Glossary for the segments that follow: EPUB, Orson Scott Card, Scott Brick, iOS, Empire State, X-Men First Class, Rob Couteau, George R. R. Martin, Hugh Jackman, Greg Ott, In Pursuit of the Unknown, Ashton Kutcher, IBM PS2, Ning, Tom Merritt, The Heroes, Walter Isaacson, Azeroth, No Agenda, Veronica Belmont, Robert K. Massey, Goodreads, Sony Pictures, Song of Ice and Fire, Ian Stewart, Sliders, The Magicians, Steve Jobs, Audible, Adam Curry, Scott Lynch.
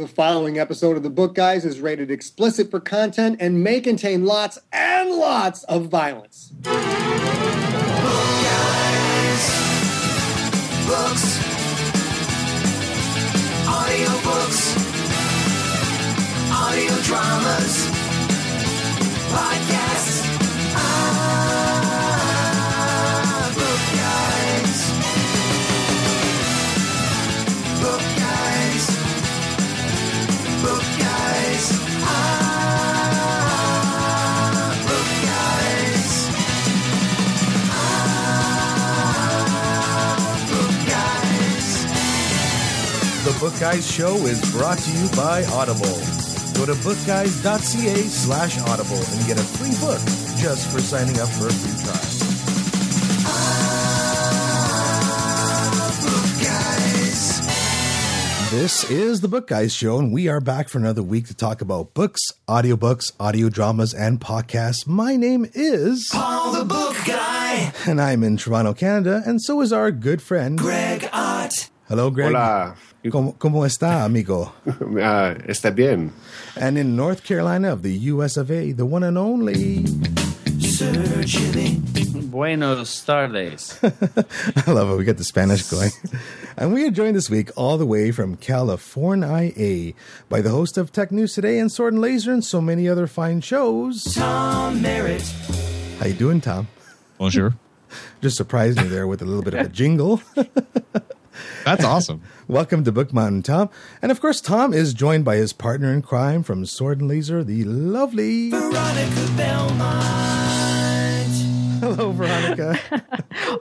The following episode of The Book Guys is rated explicit for content and may contain lots and lots of violence. Book Guys. Books. Audio books. Audio dramas. Podcasts. Book Guys Show is brought to you by Audible. Go to bookguys.ca/audible and get a free book just for signing up for a free trial. Book Guys. This is the Book Guys Show, and we are back for another week to talk about books, audiobooks, audio dramas, and podcasts. My name is Paul the Book Guy, and I'm in Toronto, Canada, and so is our good friend Greg Ott. Hello, Greg. Hola. ¿Cómo está, amigo? Está bien. And in North Carolina of the US of A, the one and only Sir Jimmy. Buenos tardes. I love it. We got the Spanish going. And we are joined this week all the way from California by the host of Tech News Today and Sword and Laser and so many other fine shows, Tom Merritt. How you doing, Tom? Bonjour. Just surprised me there with a little bit of a jingle. That's awesome. Welcome to Book Mountain, Tom. And of course, Tom is joined by his partner in crime from Sword and Laser, the lovely Veronica Belmont. Hello, Veronica.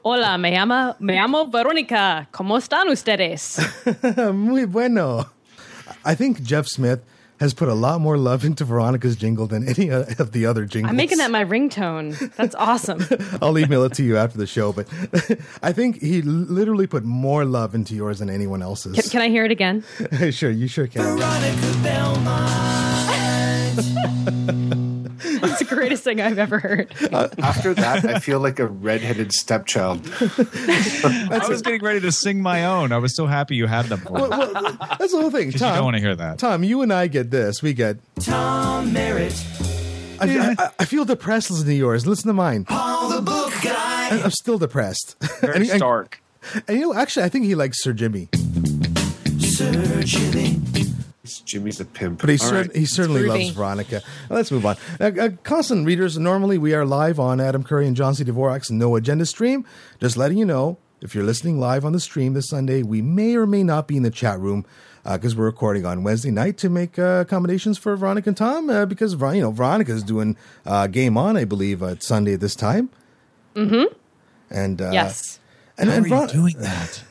Hola, me llamo Veronica. ¿Cómo están ustedes? Muy bueno. I think Jeff Smith has put a lot more love into Veronica's jingle than any of the other jingles. I'm making that my ringtone. That's awesome. I'll email it to you after the show, but I think he literally put more love into yours than anyone else's. Can I hear it again? Sure, you sure can. Veronica Belmont. It's the greatest thing I've ever heard. After that, I feel like a redheaded stepchild. I was getting ready to sing my own. I was so happy you had them. Well, that's the whole thing, Tom. You don't want to hear that. Tom, you and I get this. We get Tom Merritt. I feel depressed listening to yours. Listen to mine. Paul the Book Guy. I'm still depressed. Very stark. And you know, actually, I think he likes Sir Jimmy. Sir Jimmy. Jimmy's a pimp. But he certainly loves Veronica. Now, let's move on. Constant readers, normally we are live on Adam Curry and John C. Dvorak's No Agenda stream. Just letting you know, if you're listening live on the stream this Sunday, we may or may not be in the chat room because we're recording on Wednesday night to make accommodations for Veronica and Tom because, you know, Veronica's doing Game On, I believe, Sunday at this time. Mm-hmm. And yes. And how are you doing that?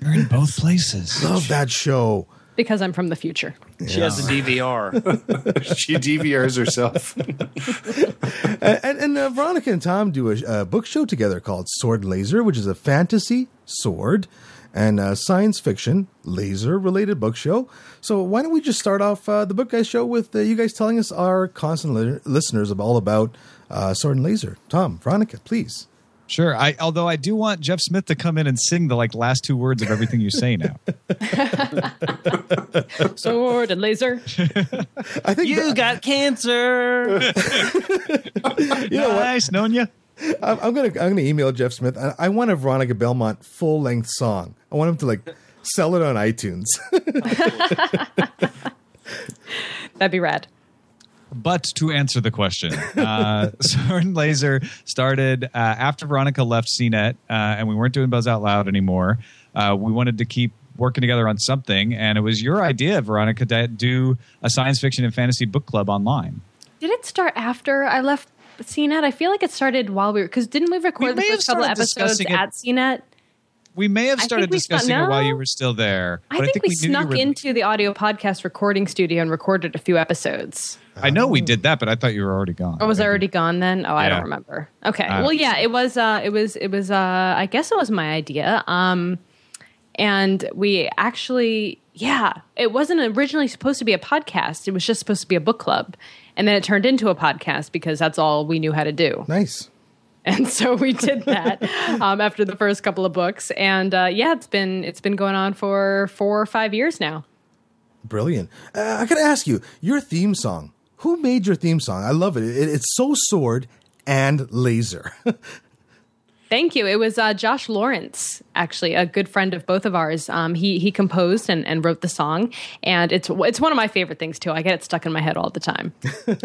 You're in both places. Love that show. Because I'm from the future. Yeah. She has a DVR. She DVRs herself. And Veronica and Tom do a book show together called Sword and Laser, which is a fantasy, sword, and science fiction, laser-related book show. So why don't we just start off the Book Guys show with you guys telling us, our constant listeners, all about Sword and Laser. Tom, Veronica, please. Sure. Although I do want Jeff Smith to come in and sing the last two words of everything you say now. Sword and laser. I think you got cancer. You know, nice knowing you. I'm gonna email Jeff Smith. I want a Veronica Belmont full length song. I want him to sell it on iTunes. That'd be rad. But to answer the question, Sword and Laser started after Veronica left CNET, and we weren't doing Buzz Out Loud anymore. We wanted to keep working together on something, and it was your idea, Veronica, to do a science fiction and fantasy book club online. Did it start after I left CNET? I feel like it started while we were... Because didn't we record the first couple episodes at CNET? We may have started discussing it while you were still there. I think we snuck into the audio podcast recording studio and recorded a few episodes. I know we did that, but I thought you were already gone. Or was I already gone then? Oh, yeah. I don't remember. Okay. Well, yeah, it was, I guess it was my idea. And we actually, it wasn't originally supposed to be a podcast. It was just supposed to be a book club. And then it turned into a podcast because that's all we knew how to do. Nice. And so we did that after the first couple of books. And it's been going on for 4 or 5 years now. Brilliant. I got to ask you, your theme song, who made your theme song? I love it. It's so Sword and Laser. Thank you. It was Josh Lawrence, actually, a good friend of both of ours. He composed and wrote the song, and it's one of my favorite things, too. I get it stuck in my head all the time.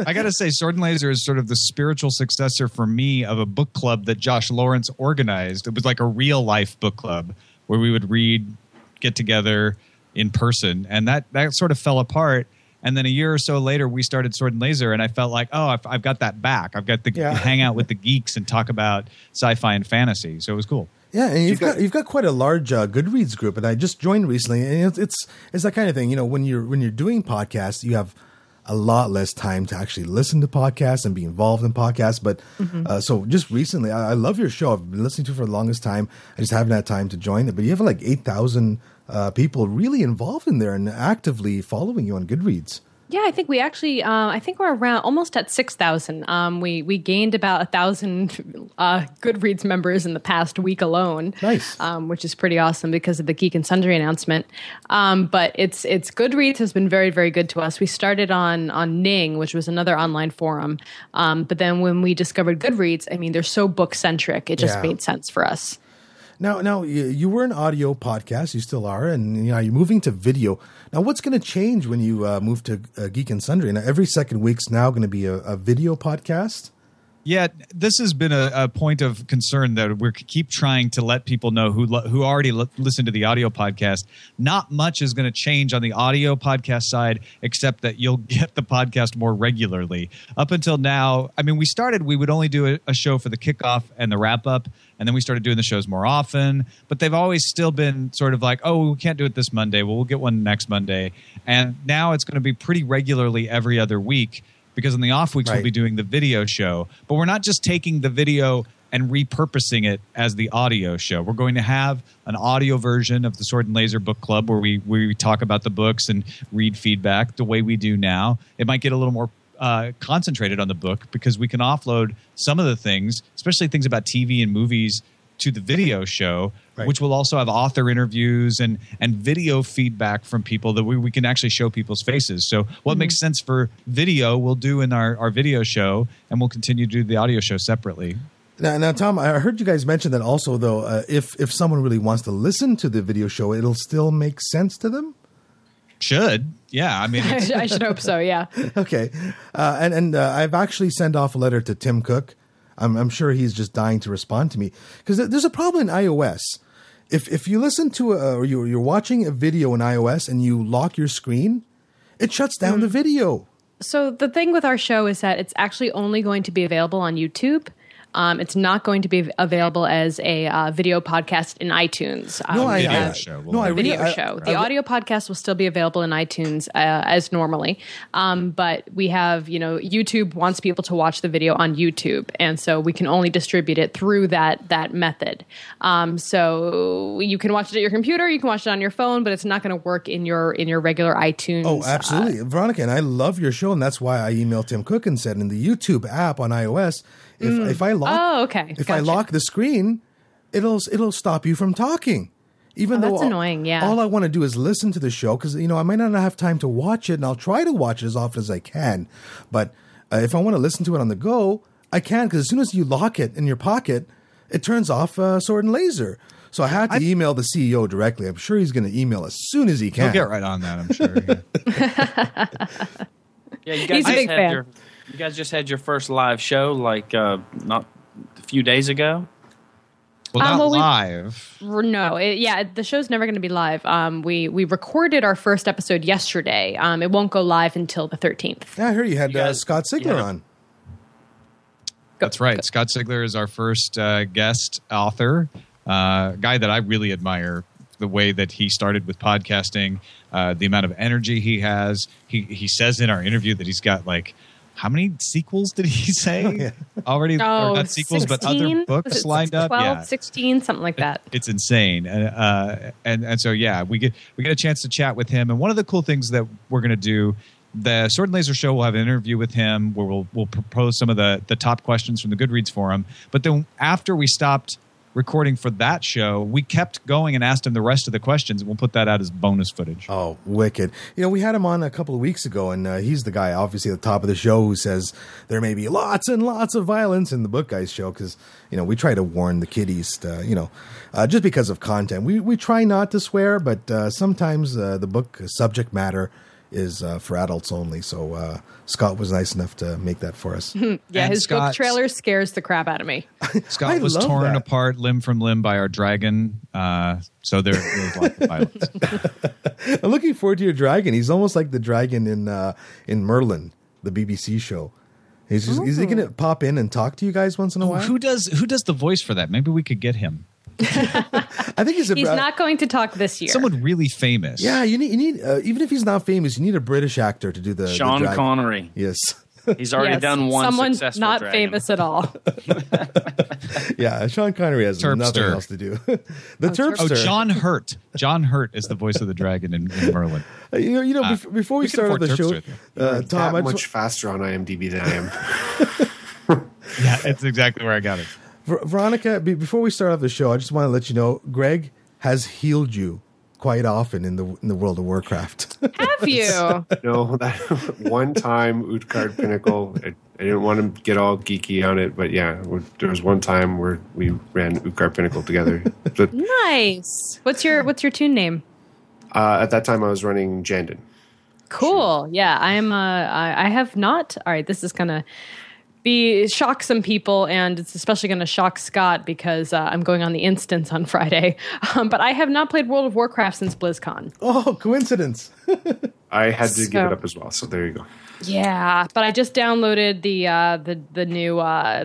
I got to say, Sword and Laser is sort of the spiritual successor for me of a book club that Josh Lawrence organized. It was like a real-life book club where we would read, get together in person, and that sort of fell apart. And then a year or so later, we started Sword and Laser, and I felt like, oh, I've got that back. I've got the hang out with the geeks and talk about sci-fi and fantasy. So it was cool. Yeah, and you've got quite a large Goodreads group, and I just joined recently, and it's that kind of thing. You know, when you're doing podcasts, you have a lot less time to actually listen to podcasts and be involved in podcasts. But so just recently, I love your show. I've been listening to it for the longest time. I just haven't had time to join it. But you have like 8,000 people really involved in there and actively following you on Goodreads. Yeah, I think we actually, I think we're around almost at 6,000. We gained about 1,000 Goodreads members in the past week alone. Nice, which is pretty awesome because of the Geek and Sundry announcement. But it's Goodreads has been very, very good to us. We started on Ning, which was another online forum. But then when we discovered Goodreads, I mean, they're so book centric, it just made sense for us. Now you were an audio podcast, you still are, and you're moving to video. Now, what's going to change when you move to Geek and Sundry? Now, every second week's now going to be a video podcast. Yeah, this has been a point of concern that we keep trying to let people know who already listen to the audio podcast. Not much is going to change on the audio podcast side, except that you'll get the podcast more regularly. Up until now, I mean, we would only do a show for the kickoff and the wrap-up, and then we started doing the shows more often. But they've always still been sort of like, oh, we can't do it this Monday. Well, we'll get one next Monday. And now it's going to be pretty regularly every other week, because in the off weeks we'll be doing the video show. But we're not just taking the video and repurposing it as the audio show. We're going to have an audio version of the Sword and Laser Book Club where we talk about the books and read feedback the way we do now. It might get a little more concentrated on the book because we can offload some of the things, especially things about TV and movies, to the video show, which will also have author interviews and video feedback from people that we can actually show people's faces. So what makes sense for video, we'll do in our video show, and we'll continue to do the audio show separately. Now, Tom, I heard you guys mention that also, though, if someone really wants to listen to the video show, it'll still make sense to them? Should. Yeah, I mean, I should hope so, yeah. Okay. And I've actually sent off a letter to Tim Cook. I'm sure he's just dying to respond to me because there's a problem in iOS. If you listen to or you're watching a video in iOS and you lock your screen, it shuts down the video. So the thing with our show is that it's actually only going to be available on YouTube. It's not going to be available as a video podcast in iTunes. The audio podcast will still be available in iTunes as normally. But we have, YouTube wants people to watch the video on YouTube. And so we can only distribute it through that method. So you can watch it at your computer. You can watch it on your phone, but it's not going to work in your regular iTunes. Oh, absolutely. Veronica, and I love your show. And that's why I emailed Tim Cook and said in the YouTube app on iOS, I lock the screen, it'll stop you from talking. That's annoying. Yeah. All I want to do is listen to the show because I might not have time to watch it, and I'll try to watch it as often as I can. But if I want to listen to it on the go, I can, because as soon as you lock it in your pocket, it turns off Sword and Laser. So I had to email the CEO directly. I'm sure he's going to email as soon as he can. He'll get right on that. I'm sure. Yeah. Yeah, you guys, he's a big fan. You guys just had your first live show, like not a few days ago. Well, not live. The show's never going to be live. We recorded our first episode yesterday. It won't go live until the 13th. Yeah, I heard you had Scott Sigler on. That's right. Go. Scott Sigler is our first guest author, guy that I really admire. The way that he started with podcasting, the amount of energy he has. He says in our interview that he's got like. How many sequels did he say already? Oh, not sequels, 16? But other books lined 12, up. 16, something like that. It's insane. And so, we get a chance to chat with him. And one of the cool things that we're going to do, the Sword and Laser show will have an interview with him where we'll propose some of the top questions from the Goodreads forum. But then after we stopped recording for that show, we kept going and asked him the rest of the questions. We'll put that out as bonus footage. Oh, wicked. You know, we had him on a couple of weeks ago, and he's the guy, obviously, at the top of the show who says there may be lots and lots of violence in the Book Guys show because, you know, we try to warn the kiddies, to, you know, just because of content. We try not to swear, but sometimes the book subject matter is for adults only. So Scott was nice enough to make that for us. Yeah, and his book trailer scares the crap out of me. Scott was torn apart limb from limb by our dragon. So there was lots of violence. I'm looking forward to your dragon. He's almost like the dragon in Merlin, the BBC show. Is he going to pop in and talk to you guys once in a while? Who does the voice for that? Maybe we could get him. I think he's not going to talk this year. Someone really famous. Yeah, you need even if he's not famous, you need a British actor to do the Sean Connery. Yes, he's already done one. Someone successful not dragon. Famous at all. Yeah, Sean Connery has Terpster. Nothing else to do. The Terpster. John Hurt. John Hurt is the voice of the dragon in Merlin. You know. Before we started the show, Tom, I'm much faster on IMDb than I am. Yeah, that's exactly where I got it. Veronica, before we start off the show, I just want to let you know, Greg has healed you quite often in the World of Warcraft. Have you? No, that one time, Utgard Pinnacle, I didn't want to get all geeky on it, but yeah, there was one time where we ran Utgard Pinnacle together. But, nice. What's your tune name? At that time, I was running Jandon. Cool. So, yeah, I have not. All right, this is gonna shock some people, and it's especially going to shock Scott because I'm going on the instance on Friday. But I have not played World of Warcraft since BlizzCon. Oh, coincidence. I had to give it up as well, so there you go. Yeah, but I just downloaded the new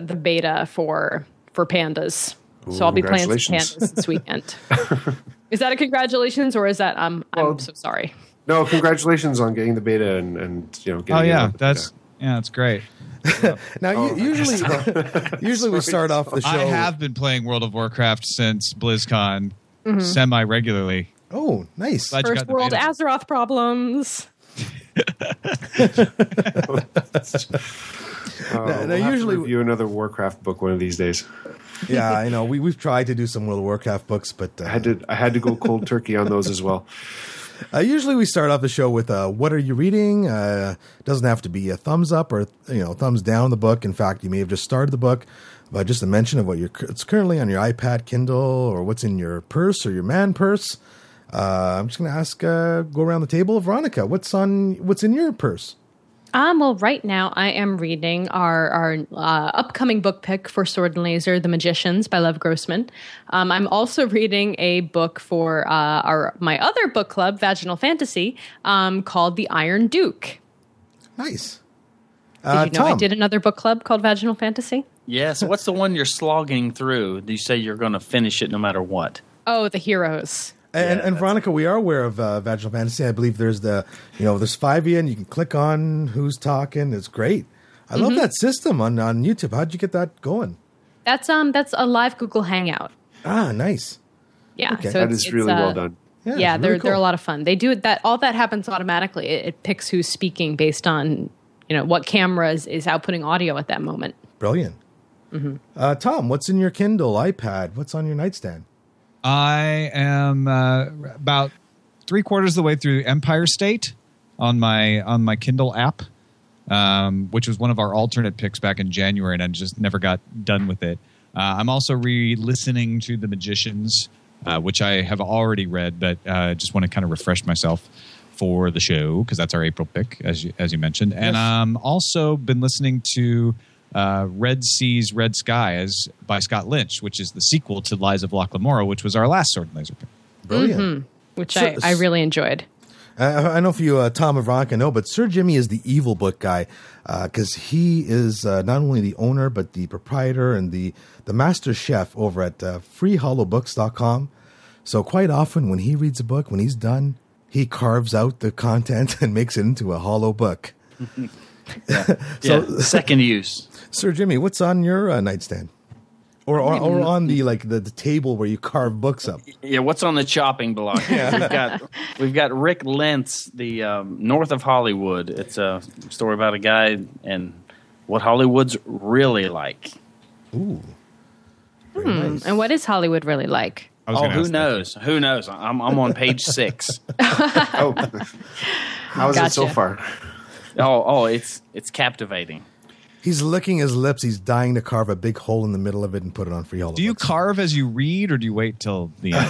the beta for pandas. Ooh, so I'll be playing some pandas this weekend. Is that a congratulations, or is that I'm so sorry? No, congratulations on getting the beta and you know. Getting that's great. Now, usually we start off the show. I have been playing World of Warcraft since BlizzCon semi-regularly. Oh, nice. First world Azeroth problems. Now, usually review another Warcraft book one of these days. Yeah, I know. We've tried to do some World of Warcraft books, but I had to go cold turkey on those as well. Usually we start off the show with what are you reading? Doesn't have to be a thumbs up or thumbs down the book. In fact, you may have just started the book, but just a mention of what it's currently on your iPad, Kindle, or what's in your purse or your man purse. I'm just going to ask, go around the table, Veronica, what's in your purse? Well, right now I am reading our upcoming book pick for Sword and Laser, The Magicians by Lev Grossman. I'm also reading a book for my other book club, Vaginal Fantasy, called The Iron Duke. Nice. Did you know Tom, I did another book club called Vaginal Fantasy? Yes. What's the one you're slogging through? You say you're going to finish it no matter what. Oh, The Heroes. And Veronica, we are aware of Vaginal Fantasy. I believe there's 5e, and you can click on who's talking. It's great. I love that system on YouTube. How'd you get that going? That's a live Google Hangout. Ah, nice. Yeah, okay. So that is really well done. Yeah, really they're a lot of fun. They do that. All that happens automatically. It picks who's speaking based on what camera is outputting audio at that moment. Brilliant. Mm-hmm. Tom, what's in your Kindle, iPad? What's on your nightstand? I am about 3/4 of the way through Empire State on my Kindle app, which was one of our alternate picks back in January, and I just never got done with it. I'm also re-listening to The Magicians, which I have already read, but I just want to kind of refresh myself for the show because that's our April pick, as you mentioned. Yes. And I'm also been listening to Red Seas, Red Skies by Scott Lynch, which is the sequel to Lies of Locke Lamora, which was our last Sword and Laser pick. Brilliant. Mm-hmm. Which I really enjoyed. I don't know if you, Tom or Veronica, know, but Sir Jimmy is the evil book guy because he is not only the owner, but the proprietor and the master chef over at freehollowbooks.com. So quite often when he reads a book, when he's done, he carves out the content and makes it into a hollow book. Yeah. So second use. Sir Jimmy, what's on your nightstand, or on the table where you carve books up? Yeah, what's on the chopping block? Yeah. We've got Rick Lentz, the North of Hollywood. It's a story about a guy and what Hollywood's really like. Ooh, Very nice. And what is Hollywood really like? Who knows? I'm on page 6. Oh, how's it so far? Oh, it's captivating. He's licking his lips. He's dying to carve a big hole in the middle of it and put it on Freehold. Do you carve as you read, or do you wait till the end?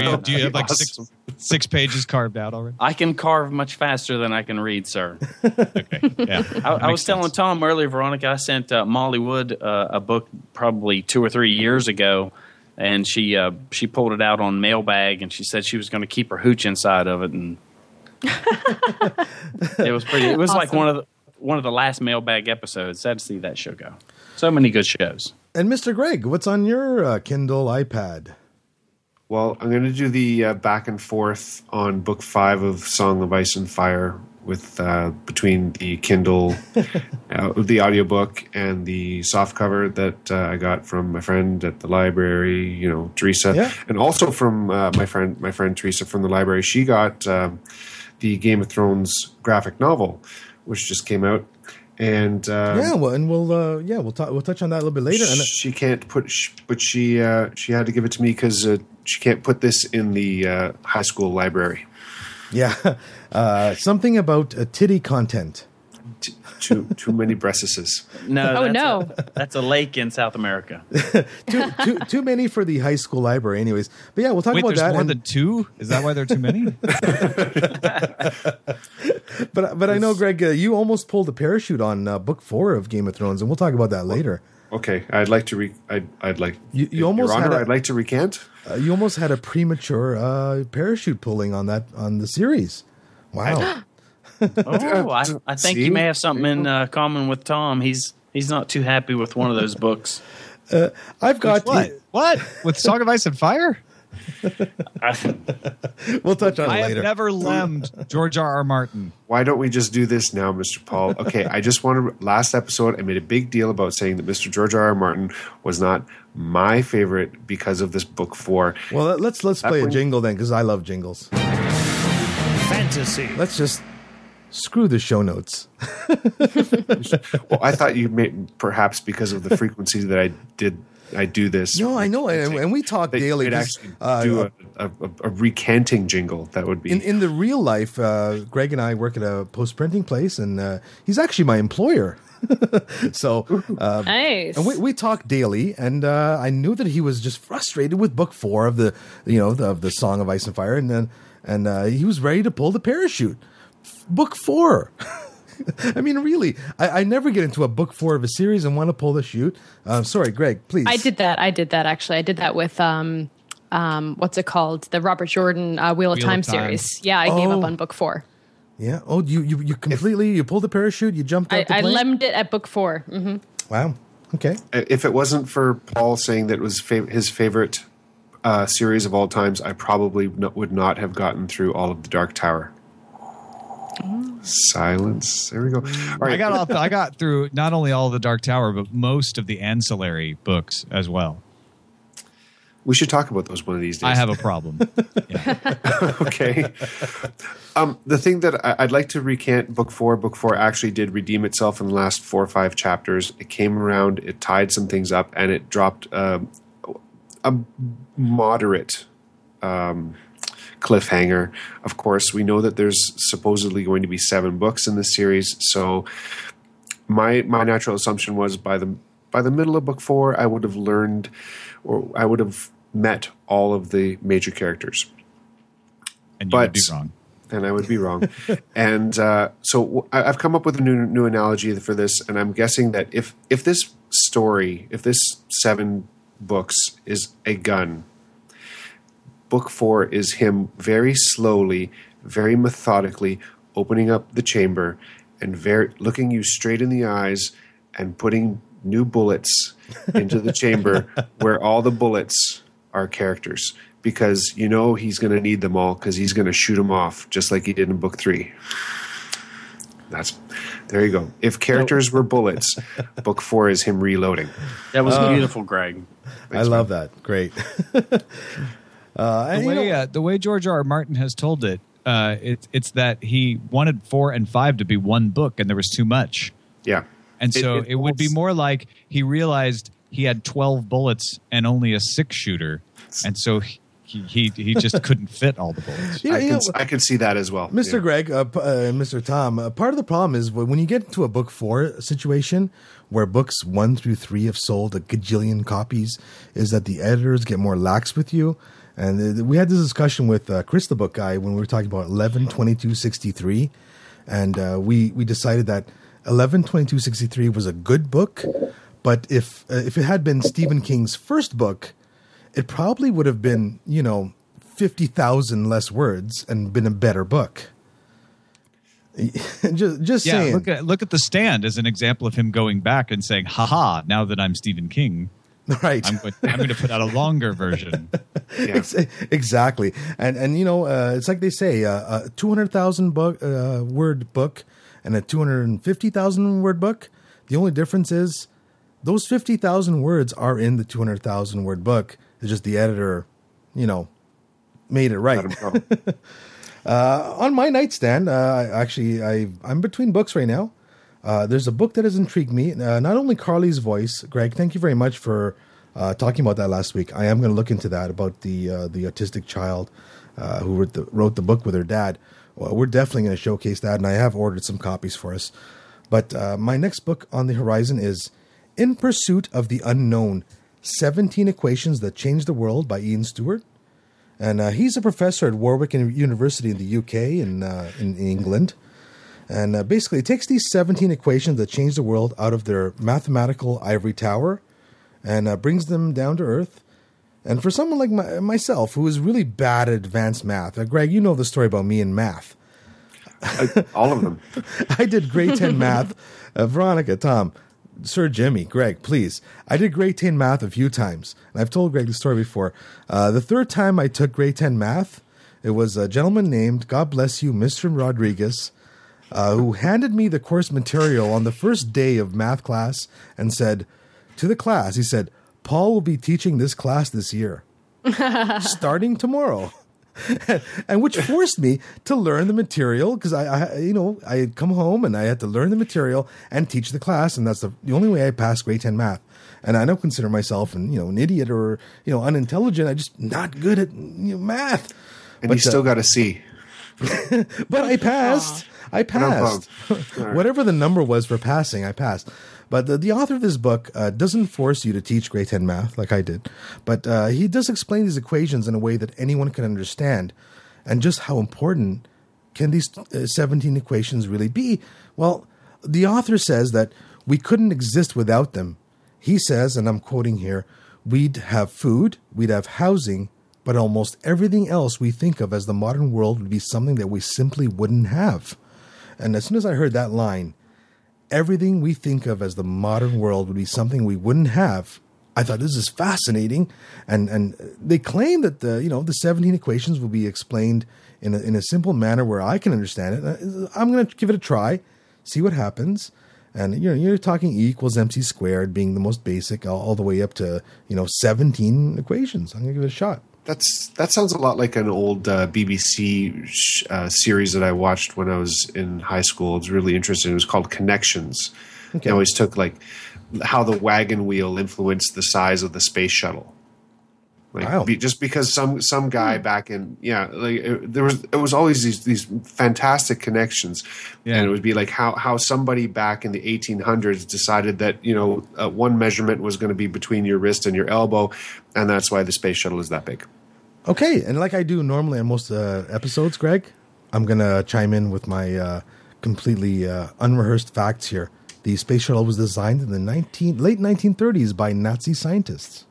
No, do you have like six pages carved out already? I can carve much faster than I can read, sir. Okay. Yeah. I was telling Tom earlier, Veronica, I sent Molly Wood a book probably 2 or 3 years ago, and she pulled it out on Mailbag, and she said she was going to keep her hooch inside of it, and it was pretty. It was awesome. Like one of the last Mailbag episodes. Sad to see that show go. So many good shows. And Mr. Greg, what's on your Kindle iPad? Well, I'm going to do the back and forth on book 5 of Song of Ice and Fire with between the Kindle, the audiobook, and the softcover that I got from my friend at the library, Teresa, and also from my friend Teresa from the library. She got the Game of Thrones graphic novel, which just came out, and we'll touch on that a little bit later. She can't put, but she had to give it to me because she can't put this in the high school library. Yeah, something about titty content. Too many breasts. No, that's a lake in South America. too many for the high school library, anyways. But yeah, we'll talk about that. There's more than 2? Is that why there are too many? but I know, Greg, you almost pulled a parachute on book 4 of Game of Thrones, and we'll talk about that later. Okay, I'd like to recant. You almost had a premature parachute pulling on the series. Wow. I think you may have something in common with Tom. He's not too happy with one of those books. I've got what with Song of Ice and Fire. We'll touch on it later. I have never lemmed George R. R. Martin. Why don't we just do this now, Mr. Paul? Okay, I just wanted last episode I made a big deal about saying that Mr. George R. R. Martin was not my favorite because of this book 4. Well, let's play a jingle then, because I love jingles. Fantasy. Let's just screw the show notes. Well, I thought you made perhaps because of the frequency that I did. I do this. No, I know, and we talk daily. You could actually do a recanting jingle. That would be in the real life. Greg and I work at a post printing place, and he's actually my employer. So nice. And we talk daily, and I knew that he was just frustrated with book 4 of the the Song of Ice and Fire, and he was ready to pull the parachute. Book 4. I mean, really, I never get into a book 4 of a series and want to pull the chute. Sorry, Greg, please. I did that, actually. I did that with, what's it called? The Robert Jordan Wheel of Time series. Yeah, I gave up on book 4. Yeah. Oh, you completely, you pulled the parachute, you jumped out the plane? I lemmed it at book 4. Mm-hmm. Wow. Okay. If it wasn't for Paul saying that it was his favorite series of all times, I probably would not have gotten through all of The Dark Tower. Silence. There we go. All right. I got through not only all of The Dark Tower, but most of the ancillary books as well. We should talk about those one of these days. I have a problem. Okay. The thing that I'd like to recant book 4 actually did redeem itself in the last 4 or 5 chapters. It came around, it tied some things up, and it dropped a moderate cliffhanger. Of course, we know that there's supposedly going to be 7 books in this series, so my natural assumption was by the middle of book 4 I would have learned, or I would have met all of the major characters. And would be wrong. And I would be wrong. And so I've come up with a new analogy for this, and I'm guessing that if this story, if this 7 books is a gun, book 4 is him very slowly, very methodically opening up the chamber and looking you straight in the eyes and putting new bullets into the chamber, where all the bullets are characters, because he's going to need them all, because he's going to shoot them off just like he did in book 3. There you go. If characters were bullets, book 4 is him reloading. That was beautiful, Greg. Thanks, I love that. Great. The way George R. R. Martin has told it, it's that he wanted 4 and 5 to be one book, and there was too much. Yeah, and so it would be more like he realized he had 12 bullets and only a 6-shooter, and so he just couldn't fit all the bullets. Yeah, I can see that as well. Mr. Yeah. Greg, Mr. Tom, part of the problem is when you get into a book 4 situation where books 1 through 3 have sold a gajillion copies, is that the editors get more lax with you. And we had this discussion with Chris, the book guy, when we were talking about 11/22/63, and we decided that 11/22/63 was a good book, but if it had been Stephen King's first book, it probably would have been, 50,000 less words and been a better book. just saying. Look at The Stand as an example of him going back and saying, "Haha! Now that I'm Stephen King." Right, I'm going to put out a longer version. Yeah. Exactly, and it's like they say, a 200,000 word book and a 250,000 word book. The only difference is those 50,000 words are in the 200,000 word book. It's just the editor, made it right. On my nightstand, actually, I'm between books right now. There's a book that has intrigued me, not only Carly's voice. Greg, thank you very much for talking about that last week. I am going to look into that, about the autistic child who wrote the book with her dad. Well, we're definitely going to showcase that, and I have ordered some copies for us. But my next book on the horizon is In Pursuit of the Unknown, 17 Equations That Changed the World by Ian Stewart. And he's a professor at Warwick University in the UK and in England. And basically, it takes these 17 equations that change the world out of their mathematical ivory tower and brings them down to earth. And for someone like myself, who is really bad at advanced math, Greg, you know the story about me and math. All of them. I did grade 10 math. Veronica, Tom, Sir Jimmy, Greg, please. I did grade 10 math a few times. And I've told Greg the story before. The third time I took grade 10 math, it was a gentleman named, God bless you, Mr. Rodriguez, who handed me the course material on the first day of math class and said to the class, he said, "Paul will be teaching this class this year, starting tomorrow." And which forced me to learn the material, because I had come home and I had to learn the material and teach the class. And that's the only way I passed grade 10 math. And I don't consider myself an idiot or, unintelligent. I'm just not good at math. And but, you still got a C. But I passed. I passed. Whatever the number was for passing, I passed. But the author of this book doesn't force you to teach grade 10 math like I did. But he does explain these equations in a way that anyone can understand. And just how important can these 17 equations really be? Well, the author says that we couldn't exist without them. He says, and I'm quoting here, "We'd have food, we'd have housing, but almost everything else we think of as the modern world would be something that we simply wouldn't have." And as soon as I heard that line, everything we think of as the modern world would be something we wouldn't have, I thought, this is fascinating. And they claim that the 17 equations will be explained in a simple manner where I can understand it. I'm going to give it a try, see what happens. And you're talking E equals MC squared being the most basic, all the way up to 17 equations. I'm going to give it a shot. That sounds a lot like an old BBC series that I watched when I was in high school. It's really interesting. It was called Connections. Okay. It always took how the wagon wheel influenced the size of the space shuttle. Wow. Just because some guy back in there was always these fantastic connections, and it would be how somebody back in the 1800s decided that one measurement was going to be between your wrist and your elbow, and that's why the space shuttle is that big. Okay, and like I do normally in most episodes, Greg, I'm gonna chime in with my completely unrehearsed facts here. The space shuttle was designed in the late 1930s by Nazi scientists.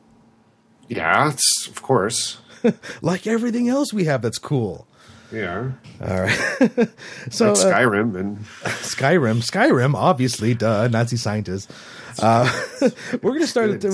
Yeah, of course. Like everything else we have that's cool. Yeah. All right. So Skyrim and Skyrim, obviously, duh, Nazi scientists. We're going to start.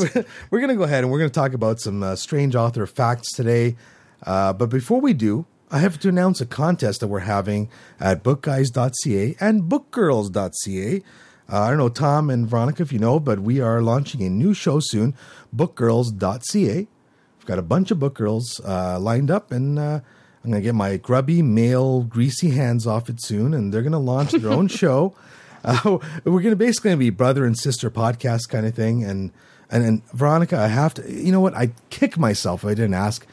We're going to go ahead and we're going to talk about some strange author facts today. But before we do, I have to announce a contest that we're having at bookguys.ca and bookgirls.ca. I don't know, Tom and Veronica, if you know, but we are launching a new show soon, bookgirls.ca. We've got a bunch of book girls lined up, and I'm going to get my grubby, male, greasy hands off it soon, and they're going to launch their own show. We're going to basically be brother and sister podcast kind of thing, and And Veronica, I have to, you know what? I'd kick myself if I didn't ask.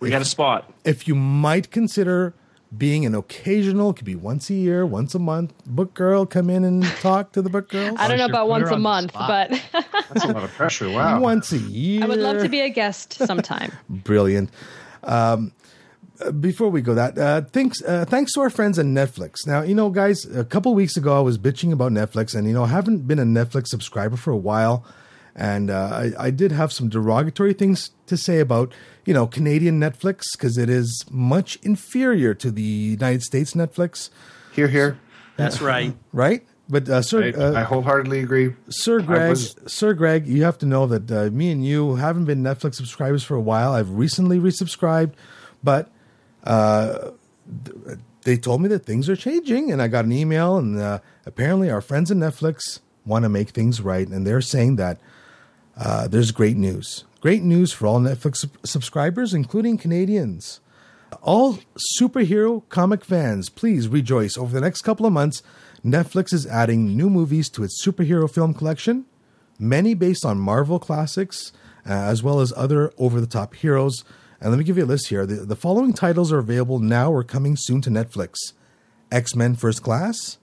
We got a spot. If you might consider being an occasional, it could be once a year, once a month, book girl, come in and talk to the book girls. I don't know about once a month, but. That's a lot of pressure. Wow. Once a year. I would love to be a guest sometime. Brilliant. Before we go that, thanks to our friends at Netflix. Now, you know, guys, a couple weeks ago I was bitching about Netflix, and, you know, I haven't been a Netflix subscriber for a while. And I did have some derogatory things to say about, you know, Canadian Netflix, because it is much inferior to the United States Netflix. Hear, hear. That's right. Right? But I wholeheartedly agree. Sir Greg, you have to know that me and you haven't been Netflix subscribers for a while. I've recently resubscribed, but they told me that things are changing, and I got an email, and apparently our friends at Netflix want to make things right, and they're saying that there's great news. Great news for all Netflix subscribers, including Canadians. All superhero comic fans, please rejoice. Over the next couple of months, Netflix is adding new movies to its superhero film collection, many based on Marvel classics, as well as other over-the-top heroes. And let me give you a list here. The following titles are available now or coming soon to Netflix. X-Men First Class,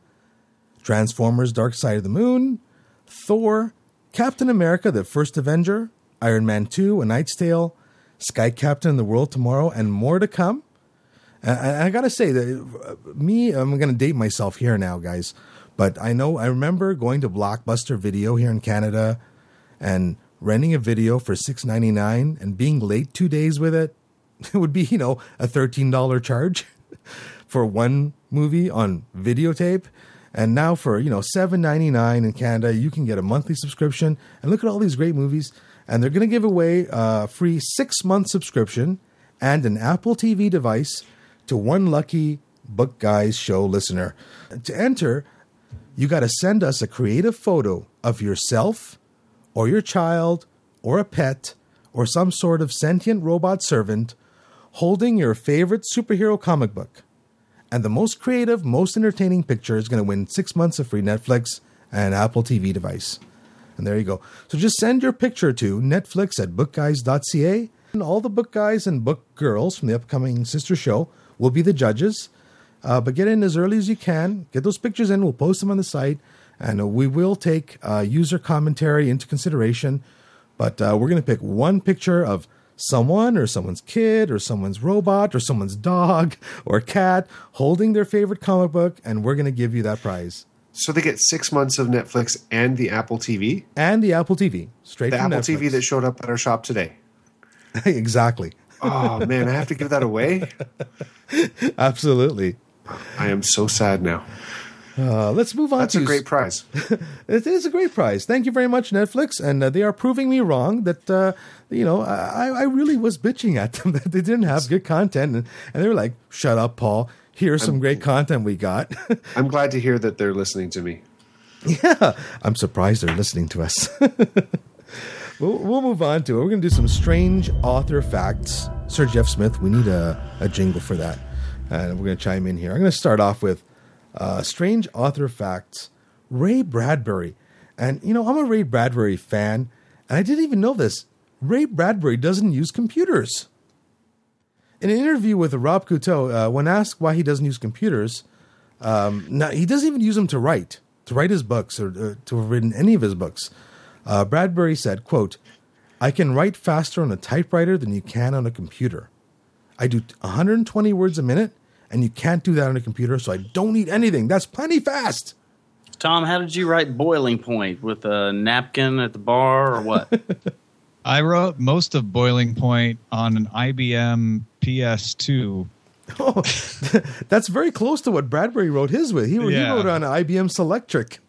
Transformers Dark Side of the Moon, Thor, Captain America, The First Avenger, Iron Man 2, A Knight's Tale, Sky Captain and the World Tomorrow, and more to come. And I got to say that I'm going to date myself here now, guys. But I remember going to Blockbuster Video here in Canada and renting a video for $6.99 and being late 2 days with it. It would be, you know, a $13 charge for one movie on videotape. And now for, you know, $7.99 in Canada, you can get a monthly subscription. And look at all these great movies. And they're going to give away a free 6-month subscription and an Apple TV device to one lucky Book Guys show listener. To enter, you got to send us a creative photo of yourself or your child or a pet or some sort of sentient robot servant holding your favorite superhero comic book. And the most creative, most entertaining picture is going to win 6 months of free Netflix and Apple TV device. And there you go. So just send your picture to netflix@bookguys.ca. And all the book guys and book girls from the upcoming sister show will be the judges. But get in as early as you can. Get those pictures in. We'll post them on the site. And we will take user commentary into consideration. But we're going to pick one picture of someone or someone's kid or someone's robot or someone's dog or cat holding their favorite comic book, and we're going to give you that prize. So they get 6 months of Netflix and the Apple TV? And the Apple TV. Straight from Netflix. The Apple TV that showed up at our shop today. Exactly. Oh, man, I have to give that away? Absolutely. I am so sad now. Let's move on. That's a great prize. It is a great prize. Thank you very much, Netflix. And they are proving me wrong that, you know, I really was bitching at them that they didn't have good content. And they were like, shut up, Paul. Here's some great content we got. I'm glad to hear that they're listening to me. Yeah. I'm surprised they're listening to us. We'll move on to it. We're going to do some strange author facts. Sir Jeff Smith, we need a jingle for that. And we're going to chime in here. I'm going to start off with strange author facts, Ray Bradbury. And, you know, I'm a Ray Bradbury fan, and I didn't even know this. Ray Bradbury doesn't use computers. In an interview with Rob Couteau, when asked why he doesn't use computers, he doesn't even use them to write his books or to have written any of his books. Bradbury said, quote, "I can write faster on a typewriter than you can on a computer. I do 120 words a minute. And you can't do that on a computer, so I don't need anything. That's plenty fast." Tom, how did you write Boiling Point? With a napkin at the bar or what? I wrote most of Boiling Point on an IBM PS2. Oh, that's very close to what Bradbury wrote his with. He wrote on an IBM Selectric.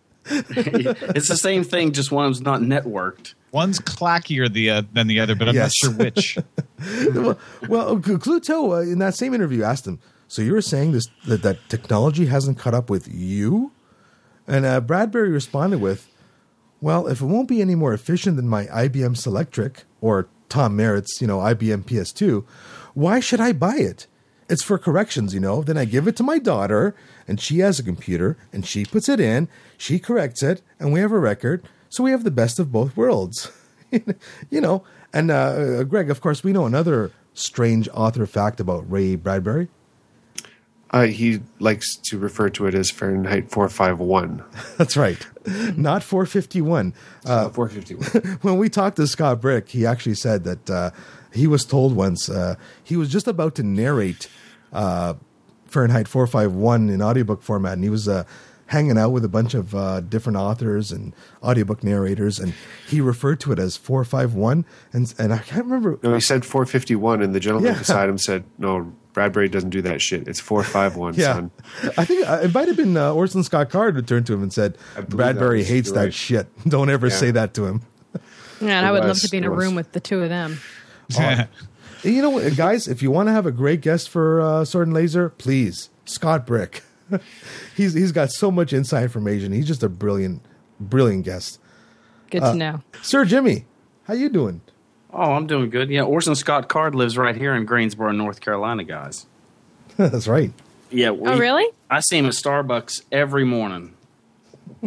It's the same thing, just one of them's not networked. One's clackier than the other, but I'm not sure which. Well, Cluteau, in that same interview, asked him, "So you were saying that technology hasn't caught up with you?" And Bradbury responded with, "Well, if it won't be any more efficient than my IBM Selectric or Tom Merritt's, you know, IBM PS2, why should I buy it? It's for corrections, you know. Then I give it to my daughter, and she has a computer, and she puts it in, she corrects it, and we have a record, so we have the best of both worlds." You know, and Greg, of course, we know another strange author fact about Ray Bradbury. He likes to refer to it as Fahrenheit 451. That's right. Not 451. Not 451. When we talked to Scott Brick, he actually said that he was told once he was just about to narrate Fahrenheit 451 in audiobook format, and he was hanging out with a bunch of different authors and audiobook narrators, and he referred to it as 451, and I can't remember. No, he said 451, and the gentleman beside him said, no, Bradbury doesn't do that shit. It's 451, son. I think it might have been Orson Scott Card who turned to him and said, Bradbury hates that shit. Don't ever say that to him. Yeah, and I would love to be in a room with the two of them. You know what, guys, if you want to have a great guest for Sword and Laser, please, Scott Brick. He's got so much inside information. He's just a brilliant guest. Good to know. Sir Jimmy, how you doing? Oh, I'm doing good. Yeah, Orson Scott Card lives right here in Greensboro, North Carolina, guys. That's right. Yeah. Oh, really? I see him at Starbucks every morning.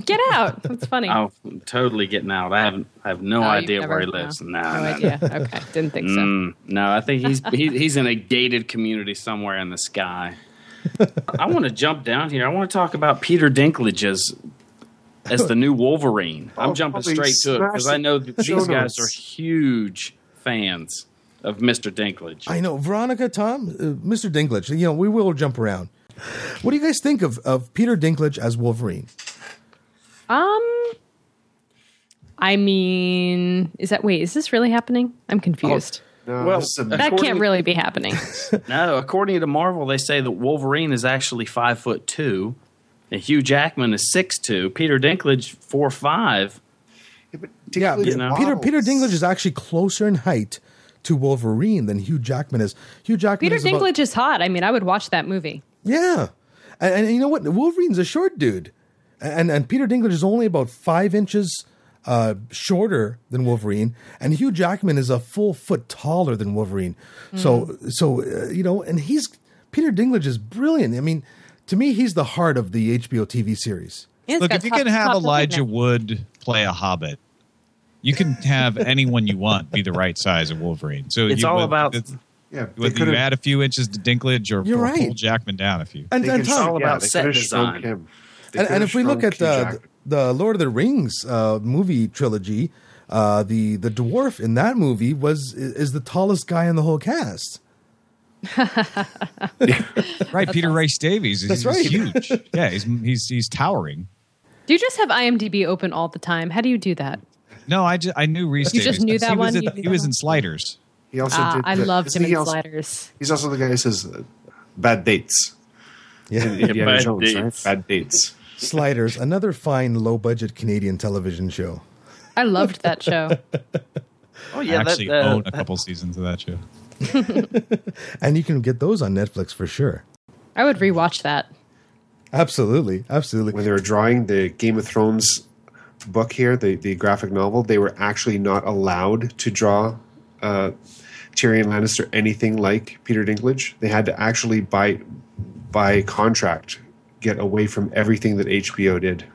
Get out. That's funny. I'm totally getting out. I have no idea where he lives. No idea. Okay. Didn't think so. No, I think he's in a gated community somewhere in the sky. I want to jump down here. I want to talk about Peter Dinklage as the new Wolverine. I'm jumping straight to it because I know that these guys are huge fans of Mr. Dinklage. I know. Veronica, Tom, Mr. Dinklage. You know, we will jump around. What do you guys think of Peter Dinklage as Wolverine? I mean, is this really happening? I'm confused. No, well, that can't really be happening. No, according to Marvel, they say that Wolverine is actually 5'2", and Hugh Jackman is 6'2", Peter Dinklage 4'5". Yeah, but Peter Dinklage is actually closer in height to Wolverine than Hugh Jackman is. Peter Dinklage is hot. I mean, I would watch that movie. Yeah, and you know what? Wolverine's a short dude, and Peter Dinklage is only about 5 inches. Shorter than Wolverine, and Hugh Jackman is a full foot taller than Wolverine. So you know, and Peter Dinklage is brilliant. I mean, to me, he's the heart of the HBO TV series. Look, if you can have Elijah Wood play a Hobbit, you can have anyone you want be the right size of Wolverine. So it's all about. Whether you add a few inches to Dinklage or pull Jackman down a few, and it's all about set design. And if we look at the Lord of the Rings movie trilogy, the dwarf in that movie is the tallest guy in the whole cast. Right, Peter Rhys Davies. That's right. Huge. Yeah, he's towering. Do you just have IMDb open all the time? How do you do that? No, I knew Rhys Davies. You just knew that one. He was in Sliders. He also loved him in Sliders. He's also the guy who says bad dates. Yeah, Indiana Jones, right? Bad dates. Sliders, another fine low-budget Canadian television show. I loved that show. Oh yeah, I actually own a couple seasons of that show. And you can get those on Netflix for sure. I would rewatch that. Absolutely. When they were drawing the Game of Thrones book here, the graphic novel, they were actually not allowed to draw Tyrion Lannister anything like Peter Dinklage. They had to actually by contract get away from everything that HBO did.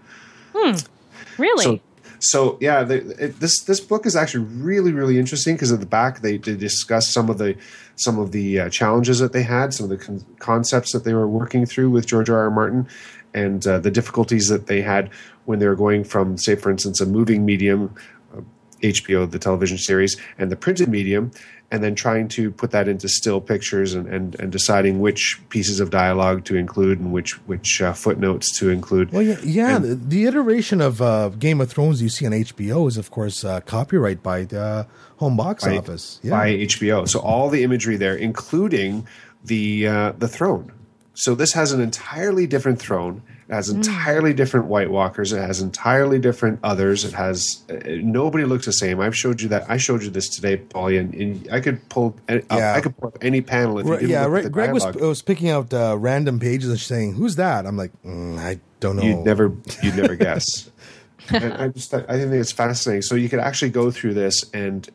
Really? So yeah, this book is actually really, really interesting because at the back they discuss some of the challenges that they had, some of the concepts that they were working through with George R. R. Martin, and the difficulties that they had when they were going from, say, for instance, a moving medium, HBO, the television series, and the printed medium, and then trying to put that into still pictures and deciding which pieces of dialogue to include and which footnotes to include. Well, yeah. And the iteration of Game of Thrones you see on HBO is, of course, copyright by the Home Box Office. Yeah. By HBO. So all the imagery there, including the throne. So this has an entirely different throne. It has entirely different White Walkers. It has entirely different others. It has nobody looks the same. I've showed you that. I showed you this today, Polly, and I could pull. I could pull up any panel. If you look at the Greg was picking out random pages and saying, "Who's that?" I'm like, I don't know. You'd never guess. And I think it's fascinating. So you could actually go through this and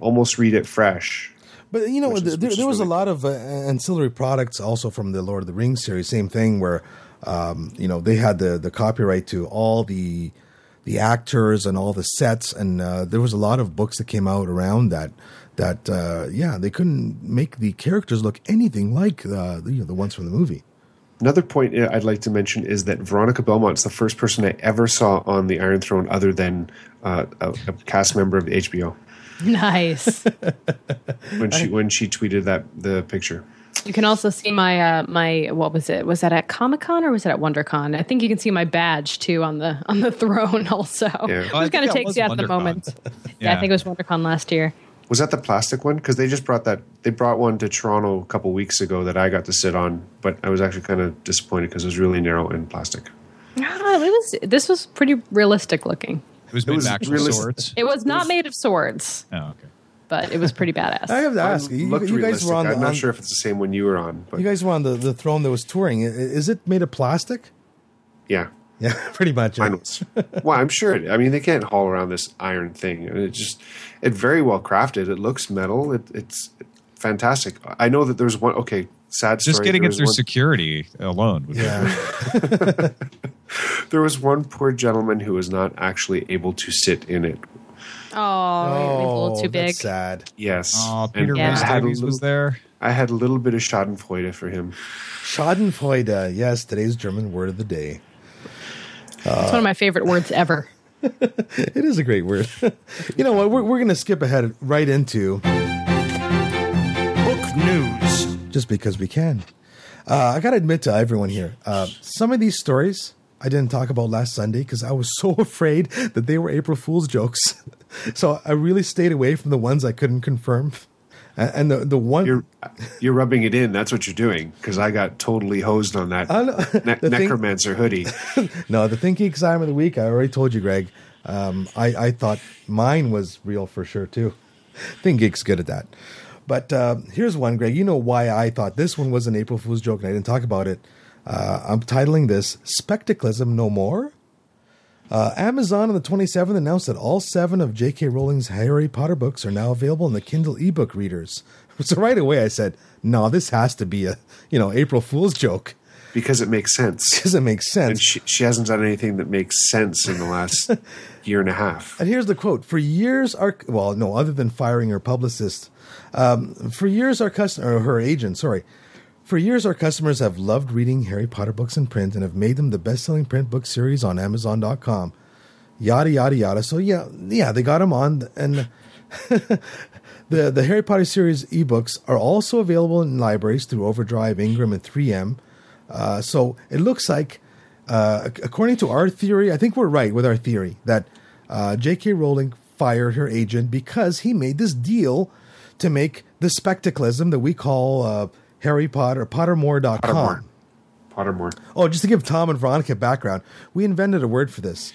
almost read it fresh. But, you know, there was really a lot of ancillary products also from the Lord of the Rings series. Same thing where, you know, they had the copyright to all the the actors and all the sets. And there was a lot of books that came out around that. That they couldn't make the characters look anything like the ones from the movie. Another point I'd like to mention is that Veronica Belmont's the first person I ever saw on the Iron Throne other than a cast member of HBO. Nice. when she tweeted that the picture. You can also see my what was it? Was that at Comic-Con or was that at WonderCon? I think you can see my badge too on the throne also. Yeah. Well, it kind of takes you out of the moment. Yeah, I think it was WonderCon last year. Was that the plastic one? Because they just brought that. They brought one to Toronto a couple weeks ago that I got to sit on, but I was actually kind of disappointed because it was really narrow and plastic. No, this was pretty realistic looking. It was made of actual swords. It was not made of swords. Oh, okay. But it was pretty badass. I have to ask you guys were on. I'm not sure if it's the same one you were on. But. You guys were on the throne that was touring. Is it made of plastic? Yeah. Yeah, pretty much. Yeah. Well, I'm sure. I mean, they can't haul around this iron thing. And it's very well crafted. It looks metal. It's fantastic. I know that there's one. Okay, sad story. Just getting it through security alone. Yeah. There was one poor gentleman who was not actually able to sit in it. Oh, it was a little too big. That's sad. Yes. Oh, Peter was there. I had a little bit of Schadenfreude for him. Schadenfreude. Yes, today's German word of the day. It's one of my favorite words ever. It is a great word. You know what? We're going to skip ahead right into book news, just because we can. I got to admit to everyone here, some of these stories I didn't talk about last Sunday because I was so afraid that they were April Fool's jokes. So I really stayed away from the ones I couldn't confirm. And the one you're rubbing it in. That's what you're doing, because I got totally hosed on that necromancer hoodie. No, the thinking exam of the week. I already told you, Greg. I thought mine was real for sure too. Think Geek's good at that. But here's one, Greg. You know why I thought this one was an April Fool's joke and I didn't talk about it. I'm titling this "Spectaclism No More." Amazon on the 27th announced that all 7 of J.K. Rowling's Harry Potter books are now available in the Kindle ebook readers. So right away I said, no, this has to be a, April Fool's joke. Because it makes sense. And she hasn't done anything that makes sense in the last year and a half. And here's the quote. For years, other than firing her publicist, For years, our customers have loved reading Harry Potter books in print and have made them the best-selling print book series on Amazon.com. Yada, yada, yada. So, yeah, they got them on. And the Harry Potter series ebooks are also available in libraries through Overdrive, Ingram, and 3M. So it looks like, according to our theory, I think we're right with our theory, that J.K. Rowling fired her agent because he made this deal to make the spectaclism that we call... Harry Potter, Pottermore.com. Pottermore. Oh, just to give Tom and Veronica background, we invented a word for this.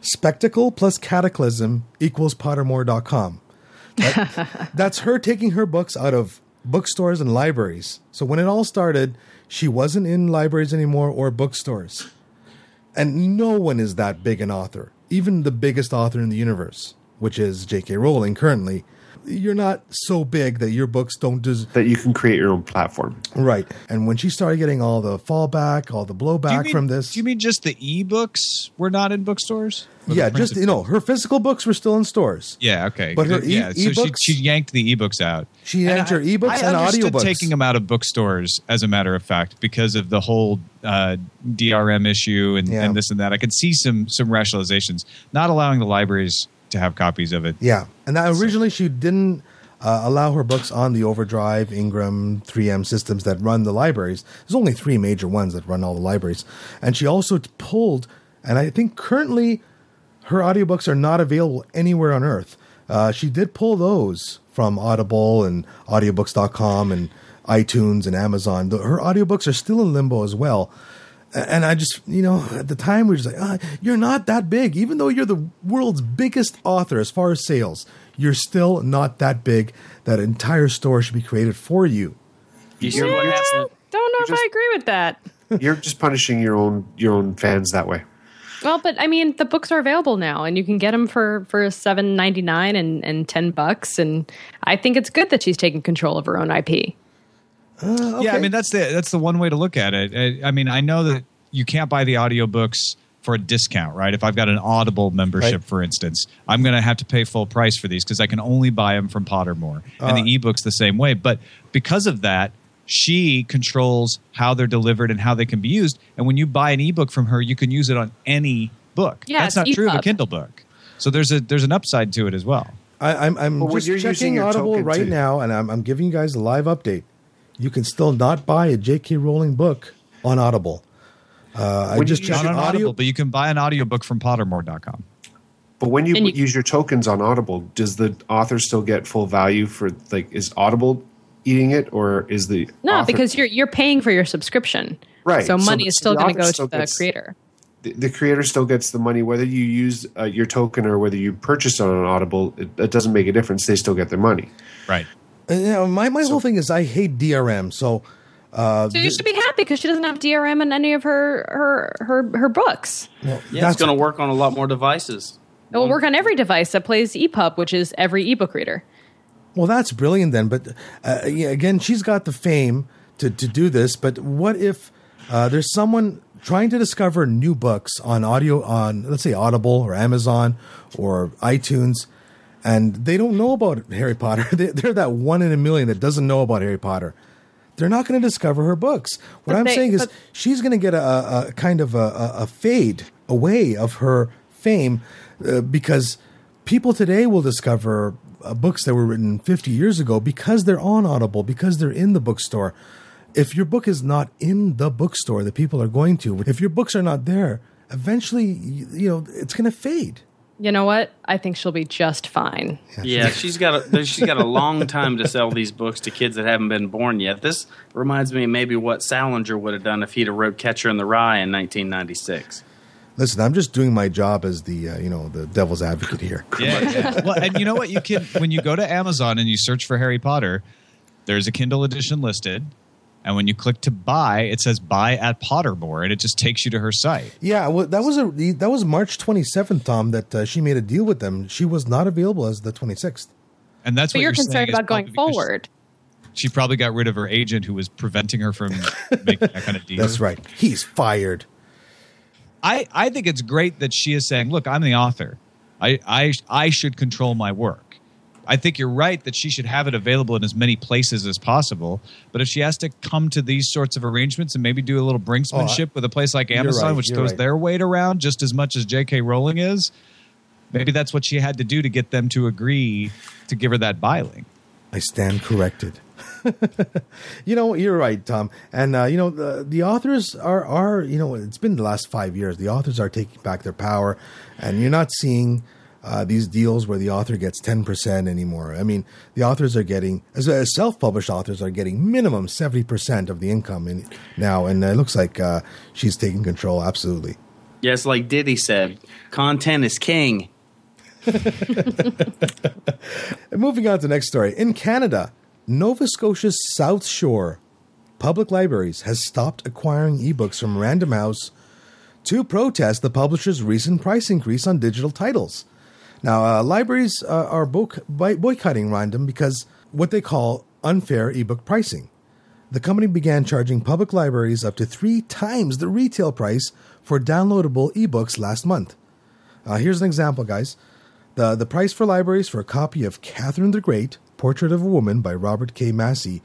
Spectacle plus cataclysm equals Pottermore.com. That's her taking her books out of bookstores and libraries. So when it all started, she wasn't in libraries anymore or bookstores. And no one is that big an author, even the biggest author in the universe, which is J.K. Rowling currently. You're not so big that your books don't that you can create your own platform. Right. And when she started getting all the fallback, all the blowback from this. Do you mean just the ebooks were not in bookstores? Yeah, just, her physical books were still in stores. Yeah, okay. But ebooks. So she yanked the ebooks out. She yanked her ebooks and audiobooks. I taking them out of bookstores, as a matter of fact, because of the whole DRM issue and this and that. I could see some rationalizations. Not allowing the libraries to have copies of it. Yeah. And that originally she didn't allow her books on the Overdrive, Ingram, 3M systems that run the libraries. There's only 3 major ones that run all the libraries. And she also pulled, and I think currently her audiobooks are not available anywhere on earth. She did pull those from Audible and audiobooks.com and iTunes and Amazon. Her audiobooks are still in limbo as well. And I just, at the time we were just like, you're not that big. Even though you're the world's biggest author as far as sales, you're still not that big. That entire store should be created for you. Don't know if I agree with that. You're just punishing your own fans that way. Well, but I mean, the books are available now, and you can get them for $7.99 and $10. And I think it's good that she's taking control of her own IP. Okay. Yeah, I mean, that's the one way to look at it. I mean, I know that you can't buy the audiobooks for a discount, right? If I've got an Audible membership, right, for instance, I'm going to have to pay full price for these because I can only buy them from Pottermore. And the ebook's the same way. But because of that, she controls how they're delivered and how they can be used. And when you buy an ebook from her, you can use it on any book. Yeah, that's not true of a Kindle book. So there's an upside to it as well. I'm just checking Audible right now, and I'm giving you guys a live update. You can still not buy a J.K. Rowling book on Audible. I just checked on Audible, but you can buy an audiobook from Pottermore.com. But when you use your tokens on Audible, does the author still get full value for, like, is Audible eating it, or is the author? Because you're paying for your subscription, right? So money is still going to go to the creator. The creator still gets the money, whether you use your token or whether you purchase it on Audible. It doesn't make a difference; they still get their money, right? And, my whole thing is I hate DRM. So you should be happy because she doesn't have DRM in any of her books. Well, yeah, it's going to work on a lot more devices. It will work on every device that plays EPUB, which is every ebook reader. Well, that's brilliant then. But again, she's got the fame to do this. But what if there's someone trying to discover new books on audio on, let's say, Audible or Amazon or iTunes, and they don't know about Harry Potter? They're that one in a million that doesn't know about Harry Potter. They're not going to discover her books. What I'm saying is she's going to get a kind of a fade away of her fame because people today will discover books that were written 50 years ago because they're on Audible, because they're in the bookstore. If your book is not in the bookstore that people are going to, if your books are not there, eventually, it's going to fade. You know what? I think she'll be just fine. Yeah, she's got a long time to sell these books to kids that haven't been born yet. This reminds me maybe what Salinger would have done if he'd have wrote Catcher in the Rye in 1996. Listen, I'm just doing my job as the the devil's advocate here. Yeah. Well, and you know what? You can, when you go to Amazon and you search for Harry Potter, there's a Kindle edition listed. And when you click to buy, it says buy at Pottermore, and it just takes you to her site. Yeah, well, that was March 27th, Tom, that she made a deal with them. She was not available as the 26th. And that's what you're concerned about going forward. She probably got rid of her agent who was preventing her from making that kind of deal. That's right. He's fired. I think it's great that she is saying, look, I'm the author. I should control my work. I think you're right that she should have it available in as many places as possible. But if she has to come to these sorts of arrangements and maybe do a little brinksmanship with a place like Amazon, which throws their weight around just as much as J.K. Rowling is, maybe that's what she had to do to get them to agree to give her that buy link. I stand corrected. You're right, Tom. And, the authors are it's been the last 5 years. The authors are taking back their power, and you're not seeing these deals where the author gets 10% anymore. I mean, the authors are getting, as self-published authors are getting minimum 70% of the income now. And it looks like she's taking control. Absolutely. Yes. Like Diddy said, content is king. Moving on to the next story. In Canada, Nova Scotia's South Shore Public Libraries has stopped acquiring ebooks from Random House to protest the publisher's recent price increase on digital titles. Now, libraries are boycotting Random because what they call unfair ebook pricing. The company began charging public libraries up to 3 times the retail price for downloadable ebooks last month. Here's an example, guys. The price for libraries for a copy of Catherine the Great, Portrait of a Woman by Robert K. Massey,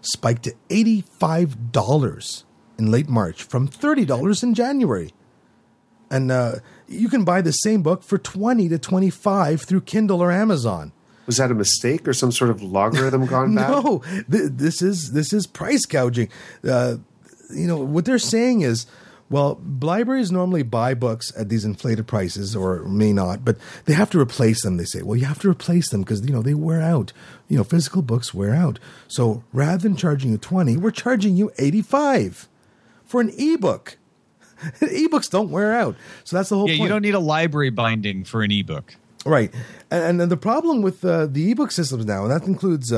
spiked to $85 in late March from $30 in January. And you can buy the same book for $20 to $25 through Kindle or Amazon. Was that a mistake or some sort of logarithm gone back? No, this is price gouging. What they're saying is, well, libraries normally buy books at these inflated prices, or may not, but they have to replace them. They say, well, you have to replace them because they wear out. Physical books wear out. So rather than charging you $20, we're charging you $85 for an ebook. Ebooks don't wear out. So that's the whole point. You don't need a library binding for an ebook. Right. And the problem with the ebook systems now, and that includes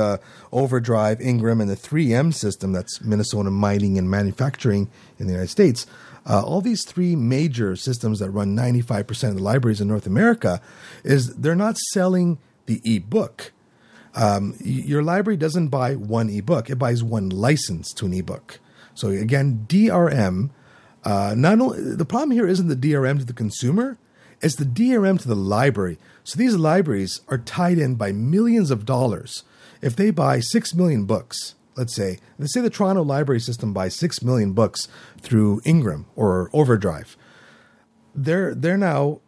Overdrive, Ingram, and the 3M system, that's Minnesota Mining and Manufacturing in the United States, all these 3 major systems that run 95% of the libraries in North America, is they're not selling the ebook. Your library doesn't buy one ebook. It buys one license to an ebook. So again, DRM Not only, the problem here isn't the DRM to the consumer, it's the DRM to the library. So these libraries are tied in by millions of dollars. If they buy 6 million books, let's say the Toronto library system buys 6 million books through Ingram or Overdrive, they now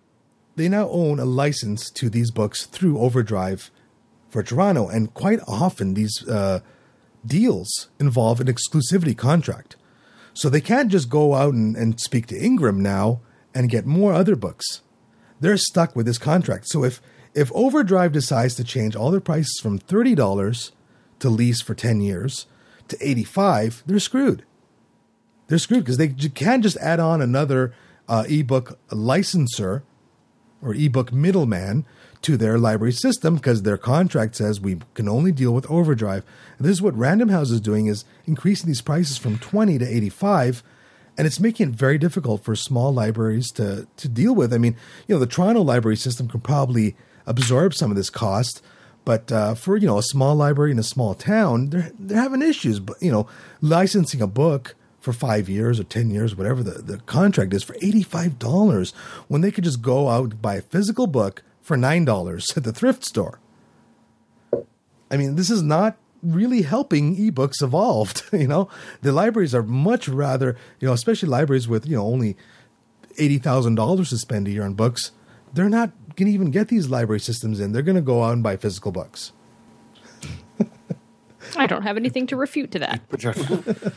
own a license to these books through Overdrive for Toronto. And quite often these deals involve an exclusivity contract. So they can't just go out and speak to Ingram now and get more other books. They're stuck with this contract. So if Overdrive decides to change all their prices from $30 to lease for 10 years to $85, they're screwed. They're screwed because they can't just add on another ebook licensor or ebook middleman to their library system, because their contract says we can only deal with Overdrive. And this is what Random House is doing, is increasing these prices from $20 to $85, and it's making it very difficult for small libraries to deal with. I mean, you know, the Toronto library system can probably absorb some of this cost, but for, you know, a small library in a small town, they're having issues. But, you know, licensing a book for 5 years or 10 years, whatever the contract is, for $85, when they could just go out and buy a physical book for $9 at the thrift store. I mean, this is not really helping ebooks evolved. You know, the libraries are much rather, you know, especially libraries with, you know, only $80,000 to spend a year on books. They're not going to even get these library systems in. They're going to go out and buy physical books. I don't have anything to refute to that.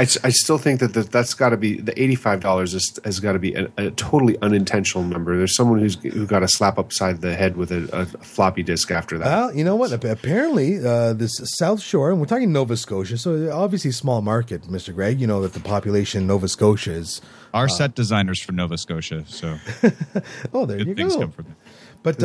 I still think that that's got to be – the $85 has got to be a totally unintentional number. There's someone who got a slap upside the head with a floppy disk after that. Well, you know what? Apparently, this South Shore – and we're talking Nova Scotia, so obviously small market, Mr. Greg. You know that the population in Nova Scotia is – Our set designers from Nova Scotia, so – Oh, there you go. Good things come from them. But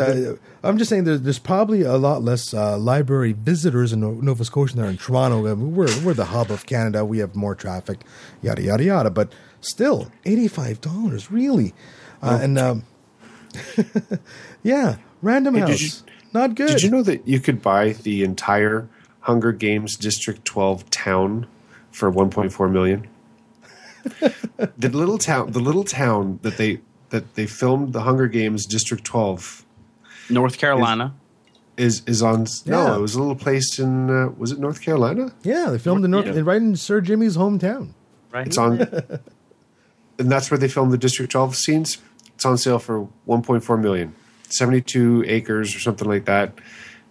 I'm just saying there's probably a lot less library visitors in Nova Scotia than in Toronto. I mean, we're the hub of Canada. We have more traffic, yada, yada, yada. But still, $85, really? Yeah, Random House, not good. Did you know that you could buy the entire Hunger Games District 12 town for $1.4 million? The little town that they filmed the Hunger Games, District 12, North Carolina, is on. Yeah. No, it was a little place in was it North Carolina? Yeah, they filmed right in Sir Jimmy's hometown. Right, it's on, and that's where they filmed the District 12 scenes. It's on sale for $1.4 million, 72 acres or something like that.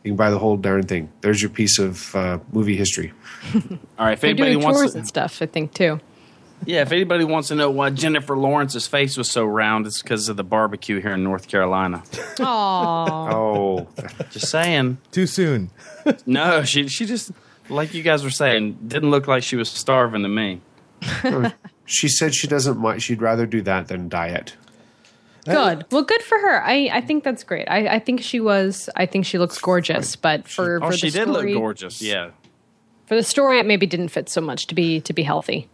You can buy the whole darn thing. There's your piece of movie history. All right, if anybody wants tours and stuff, I think too. Yeah, if anybody wants to know why Jennifer Lawrence's face was so round, it's because of the barbecue here in North Carolina. Aww. Oh, just saying. Too soon. No, she just, like you guys were saying, didn't look like she was starving to me. She said she doesn't mind. She'd rather do that than diet. Good. Well, good for her. I think that's great. I think she was. I think she looks gorgeous. But for she did look gorgeous. Yeah. For the story, it maybe didn't fit so much to be healthy.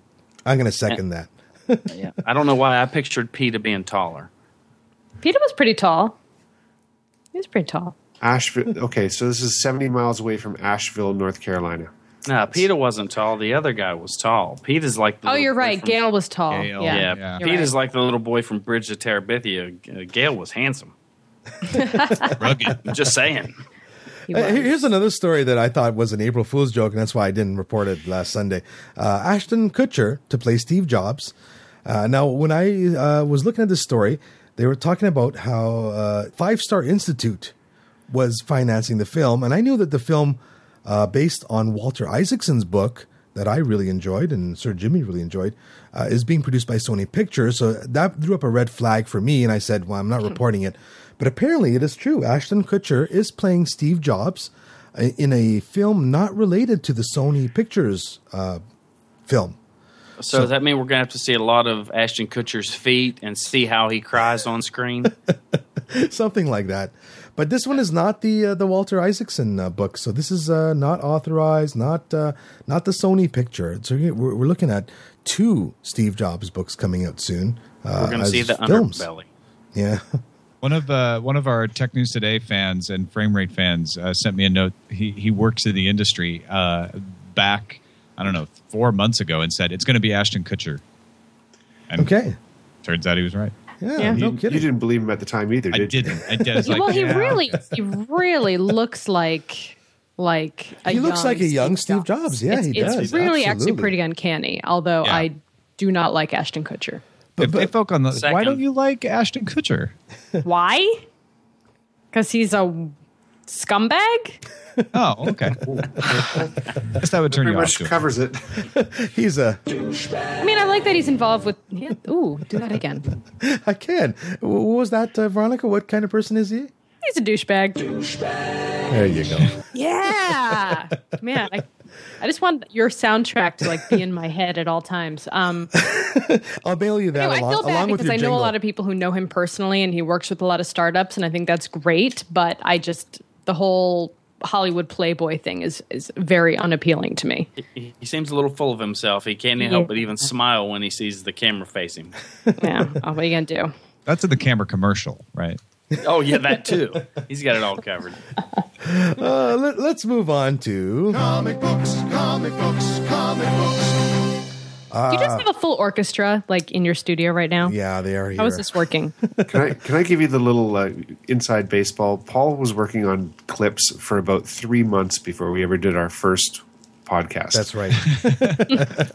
I'm going to second that. Yeah. I don't know why I pictured PETA being taller. PETA was pretty tall. He was pretty tall. Asheville. Okay, so this is 70 miles away from Asheville, North Carolina. No, PETA wasn't tall. The other guy was tall. PETA's like the you're right. Gale was tall. Gale. Yeah. PETA's right. Like the little boy from Bridge to Terabithia. Gale was handsome. Rugged. I'm just saying. Here's another story that I thought was an April Fool's joke, and that's why I didn't report it last Sunday. Ashton Kutcher to play Steve Jobs. Now, when I was looking at this story, they were talking about how Five Star Institute was financing the film. And I knew that the film, based on Walter Isaacson's book that I really enjoyed and Sir Jimmy really enjoyed, is being produced by Sony Pictures. So that threw up a red flag for me, and I said, well, I'm not reporting it. But apparently it is true. Ashton Kutcher is playing Steve Jobs in a film not related to the Sony Pictures film. So does that mean we're going to have to see a lot of Ashton Kutcher's feet and see how he cries on screen? Something like that. But this one is not the Walter Isaacson book. So this is not authorized, not the Sony picture. So we're looking at two Steve Jobs books coming out soon. We're going to see the underbelly. Yeah. One of our Tech News Today fans and Framerate fans sent me a note. He works in the industry back, I don't know, 4 months ago, and said it's going to be Ashton Kutcher. And okay. Turns out he was right. Yeah, yeah. No kidding. You didn't believe him at the time either, did you? I didn't. Well, he really looks like a young Steve Jobs. Yeah, he does. It's really actually pretty uncanny, although I do not like Ashton Kutcher. But if they focus on the second. Why don't you like Ashton Kutcher? Why? Because he's a scumbag? Oh, okay. I guess that would turn you off. Pretty much covers it. He's a... I mean, I like that he's involved with... Ooh, do that again. I can. What was that, Veronica? What kind of person is he? He's a douchebag. There you go. Yeah! Man, I just want your soundtrack to be in my head at all times. I'll bail you that along with your jingle. I feel bad because I know a lot of people who know him personally, and he works with a lot of startups, and I think that's great, but I just... The whole... Hollywood Playboy thing is very unappealing to me. He seems a little full of himself. He can't help but even smile when he sees the camera facing. Yeah. Oh, what are you going to do? That's in the camera commercial, right? Oh, yeah, that too. He's got it all covered. Let's move on to... Comic books. Do you just have a full orchestra in your studio right now? Yeah, they are here. How is this working? Can I give you the little inside baseball? Paul was working on clips for about 3 months before we ever did our first podcast. That's right.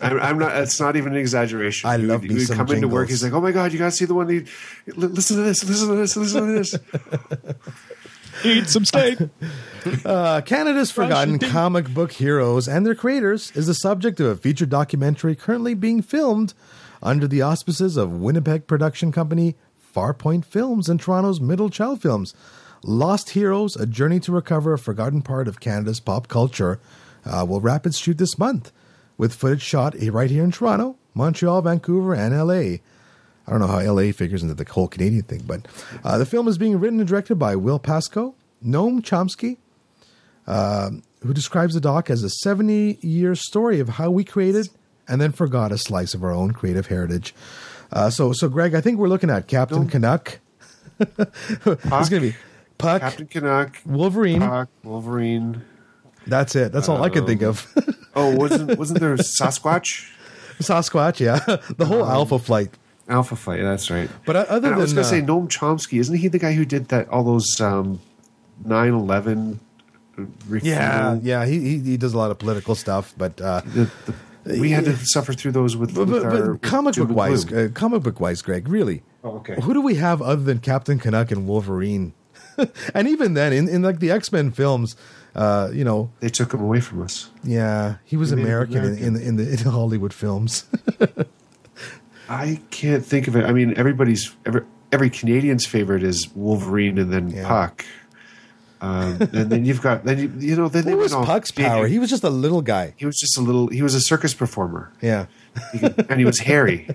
I'm not. It's not even an exaggeration. I love these. We come into work. He's like, "Oh my god, you got to see the one. Listen to this. Listen to this. Listen to this." Eat some steak. Canada's forgotten comic book heroes and their creators is the subject of a feature documentary currently being filmed under the auspices of Winnipeg production company Farpoint Films and Toronto's Middle Child Films. Lost Heroes, A Journey to Recover a Forgotten Part of Canada's Pop Culture, will wrap its shoot this month with footage shot right here in Toronto, Montreal, Vancouver, and L.A., I don't know how LA figures into the whole Canadian thing, but the film is being written and directed by Will Pascoe, Noam Chomsky, who describes the doc as a 70-year story of how we created and then forgot a slice of our own creative heritage. So Greg, I think we're looking at Captain Canuck. It's going to be Puck, Captain Canuck, Wolverine. That's it. That's all I can think of. wasn't there Sasquatch? Sasquatch, yeah. The whole Alpha Flight, that's right. But other than I was going to say Noam Chomsky, isn't he the guy who did that? All those 9/11. Yeah. He does a lot of political stuff, but we had to suffer through those with comic book wise, Greg. Really? Oh, okay. Who do we have other than Captain Canuck and Wolverine? And even then, in the X-Men films, they took him away from us. Yeah, he was American. In the Hollywood films. I can't think of it. I mean, every Canadian's favorite is Wolverine and then Puck. And then you've got what was Puck's power? He was just a little guy. He was a circus performer. Yeah, and he was hairy.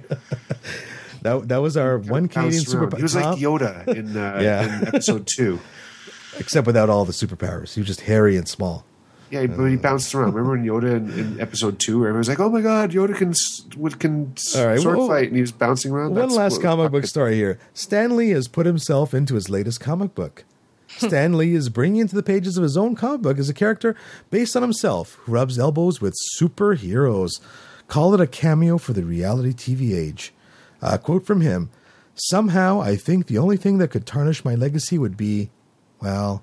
That was our one Canadian superpower. He was like Yoda in episode 2, except without all the superpowers. He was just hairy and small. Yeah, but he bounced around. Remember when Yoda in episode 2, where everyone's like, "Oh my God, Yoda can sword fight," and he was bouncing around. One last comic book story here. Stan Lee has put himself into his latest comic book. Stan Lee is bringing into the pages of his own comic book as a character based on himself who rubs elbows with superheroes. Call it a cameo for the reality TV age. A quote from him: "Somehow, I think the only thing that could tarnish my legacy would be, well."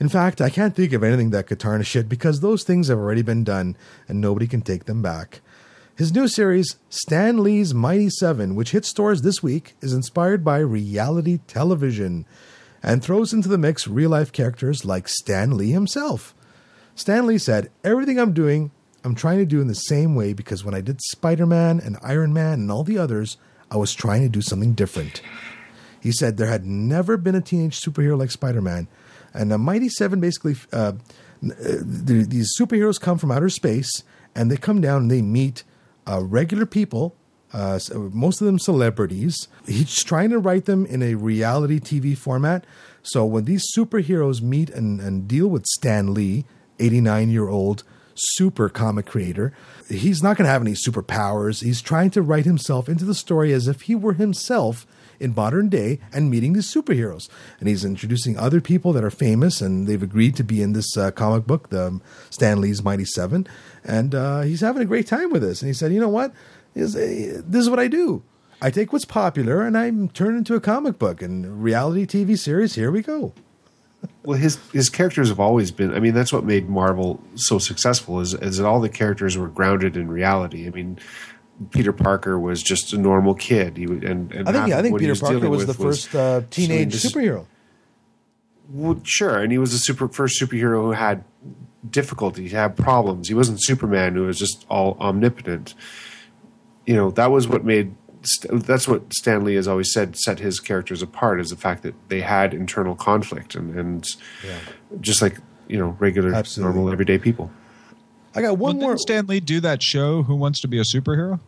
In fact, I can't think of anything that could tarnish it because those things have already been done and nobody can take them back. His new series, Stan Lee's Mighty Seven, which hit stores this week, is inspired by reality television and throws into the mix real-life characters like Stan Lee himself. Stan Lee said, "Everything I'm doing, I'm trying to do in the same way because when I did Spider-Man and Iron Man and all the others, I was trying to do something different." He said there had never been a teenage superhero like Spider-Man. And the Mighty Seven, basically, these superheroes come from outer space, and they come down and they meet regular people, most of them celebrities. He's trying to write them in a reality TV format. So when these superheroes meet and deal with Stan Lee, 89-year-old super comic creator, he's not going to have any superpowers. He's trying to write himself into the story as if he were himself in modern day and meeting these superheroes. And he's introducing other people that are famous and they've agreed to be in this comic book, the Stan Lee's Mighty Seven. And he's having a great time with this. And he said, you know what? This is what I do. I take what's popular and I turn it into a comic book and reality TV series. Here we go. Well, his characters have always been. I mean, that's what made Marvel so successful is that all the characters were grounded in reality. I mean, Peter Parker was just a normal kid. I think Peter Parker was the first teenage superhero. Well, sure, and he was the first superhero who had difficulty, had problems. He wasn't Superman, who was just all omnipotent. You know, that was what made. That's what Stan Lee has always said set his characters apart, is the fact that they had internal conflict and yeah. Just like, you know, regular, absolutely, normal, everyday people. I got one more. Didn't Stan Lee do that show, Who Wants to Be a Superhero?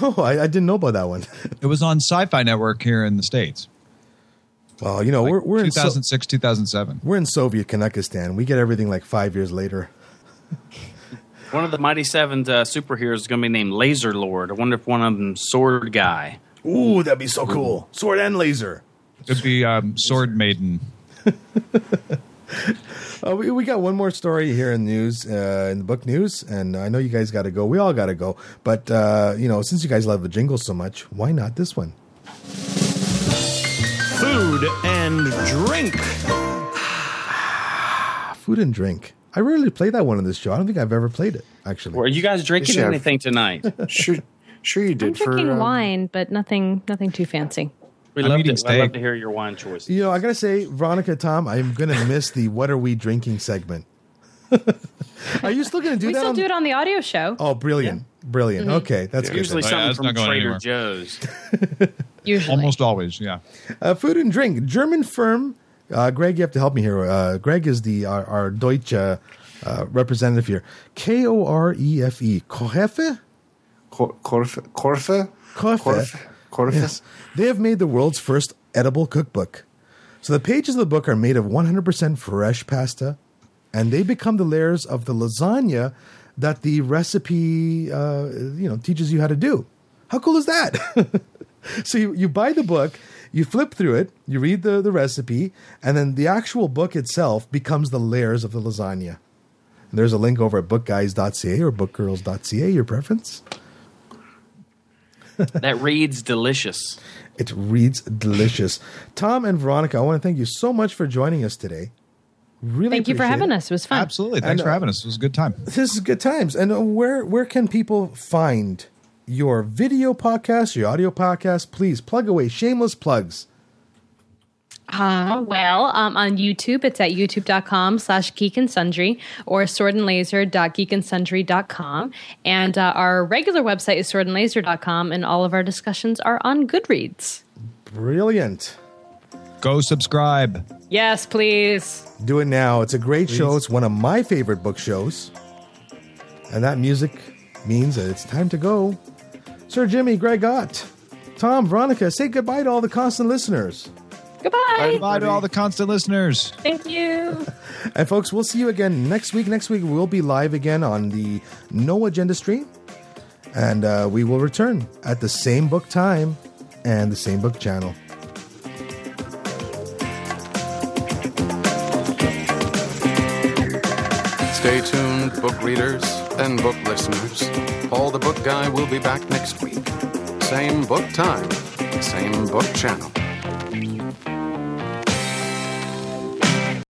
Oh, I didn't know about that one. It was on Sci-Fi Network here in the States. Well, you know, like we're 2006, 2007. We're in Soviet Kazakhstan. We get everything like 5 years later. One of the Mighty Seven's superheroes is going to be named Laser Lord. I wonder if one of them's Sword Guy. Ooh, that'd be so cool. Sword and Laser. It'd be Sword Maiden. we got one more story here in news, in the book news, and I know you guys got to go. We all got to go. But, you know, since you guys love the jingle so much, why not this one? Food and drink. Food and drink. I rarely play that one on this show. I don't think I've ever played it, actually. Well, are you guys drinking anything tonight? sure you did. I'm drinking wine, but nothing too fancy. We love to hear your wine choices. You know, I got to say, Veronica, Tom, I'm going to miss the What Are We Drinking segment. Are you still going to do that? We still do it on the audio show. Oh, brilliant. Yeah. Brilliant. Mm-hmm. Okay, that's good. Usually something from Trader Joe's. Usually. Almost always, yeah. Food and drink. German firm. Greg, you have to help me here. Greg is our Deutsche representative here. Korefe. Korfe. Yes. They have made the world's first edible cookbook. So the pages of the book are made of 100% fresh pasta, and they become the layers of the lasagna that the recipe teaches you how to do. How cool is that? So you buy the book. You flip through it, you read the recipe, and then the actual book itself becomes the layers of the lasagna. And there's a link over at bookguys.ca or bookgirls.ca, your preference. That reads delicious. It reads delicious. Tom and Veronica, I want to thank you so much for joining us today. Really, thank you for having us. It was fun. Absolutely. Thanks for having us. It was a good time. This is good times. And where can people find your video podcast, your audio podcast? Please plug away. Shameless plugs. On YouTube, it's at youtube.com/geekandsundry or swordandlaser.geekandsundry.com. And our regular website is swordandlaser.com, and all of our discussions are on Goodreads. Brilliant. Go subscribe. Yes, please. Do it now. It's a great show. It's one of my favorite book shows. And that music means that it's time to go. Sir Jimmy, Greg Ott, Tom, Veronica, say goodbye to all the constant listeners. Goodbye. Goodbye to all the constant listeners. Thank you. And folks, we'll see you again next week. Next week, we'll be live again on the No Agenda stream. And we will return at the same book time and the same book channel. Stay tuned, book readers and book listeners. Paul the Book Guy will be back next week. Same book time, same book channel.